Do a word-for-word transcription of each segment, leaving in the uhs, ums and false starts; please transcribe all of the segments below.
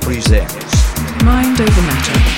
presents Mind Over Matter.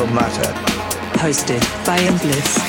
Over Matter. Hosted by M. Bliss.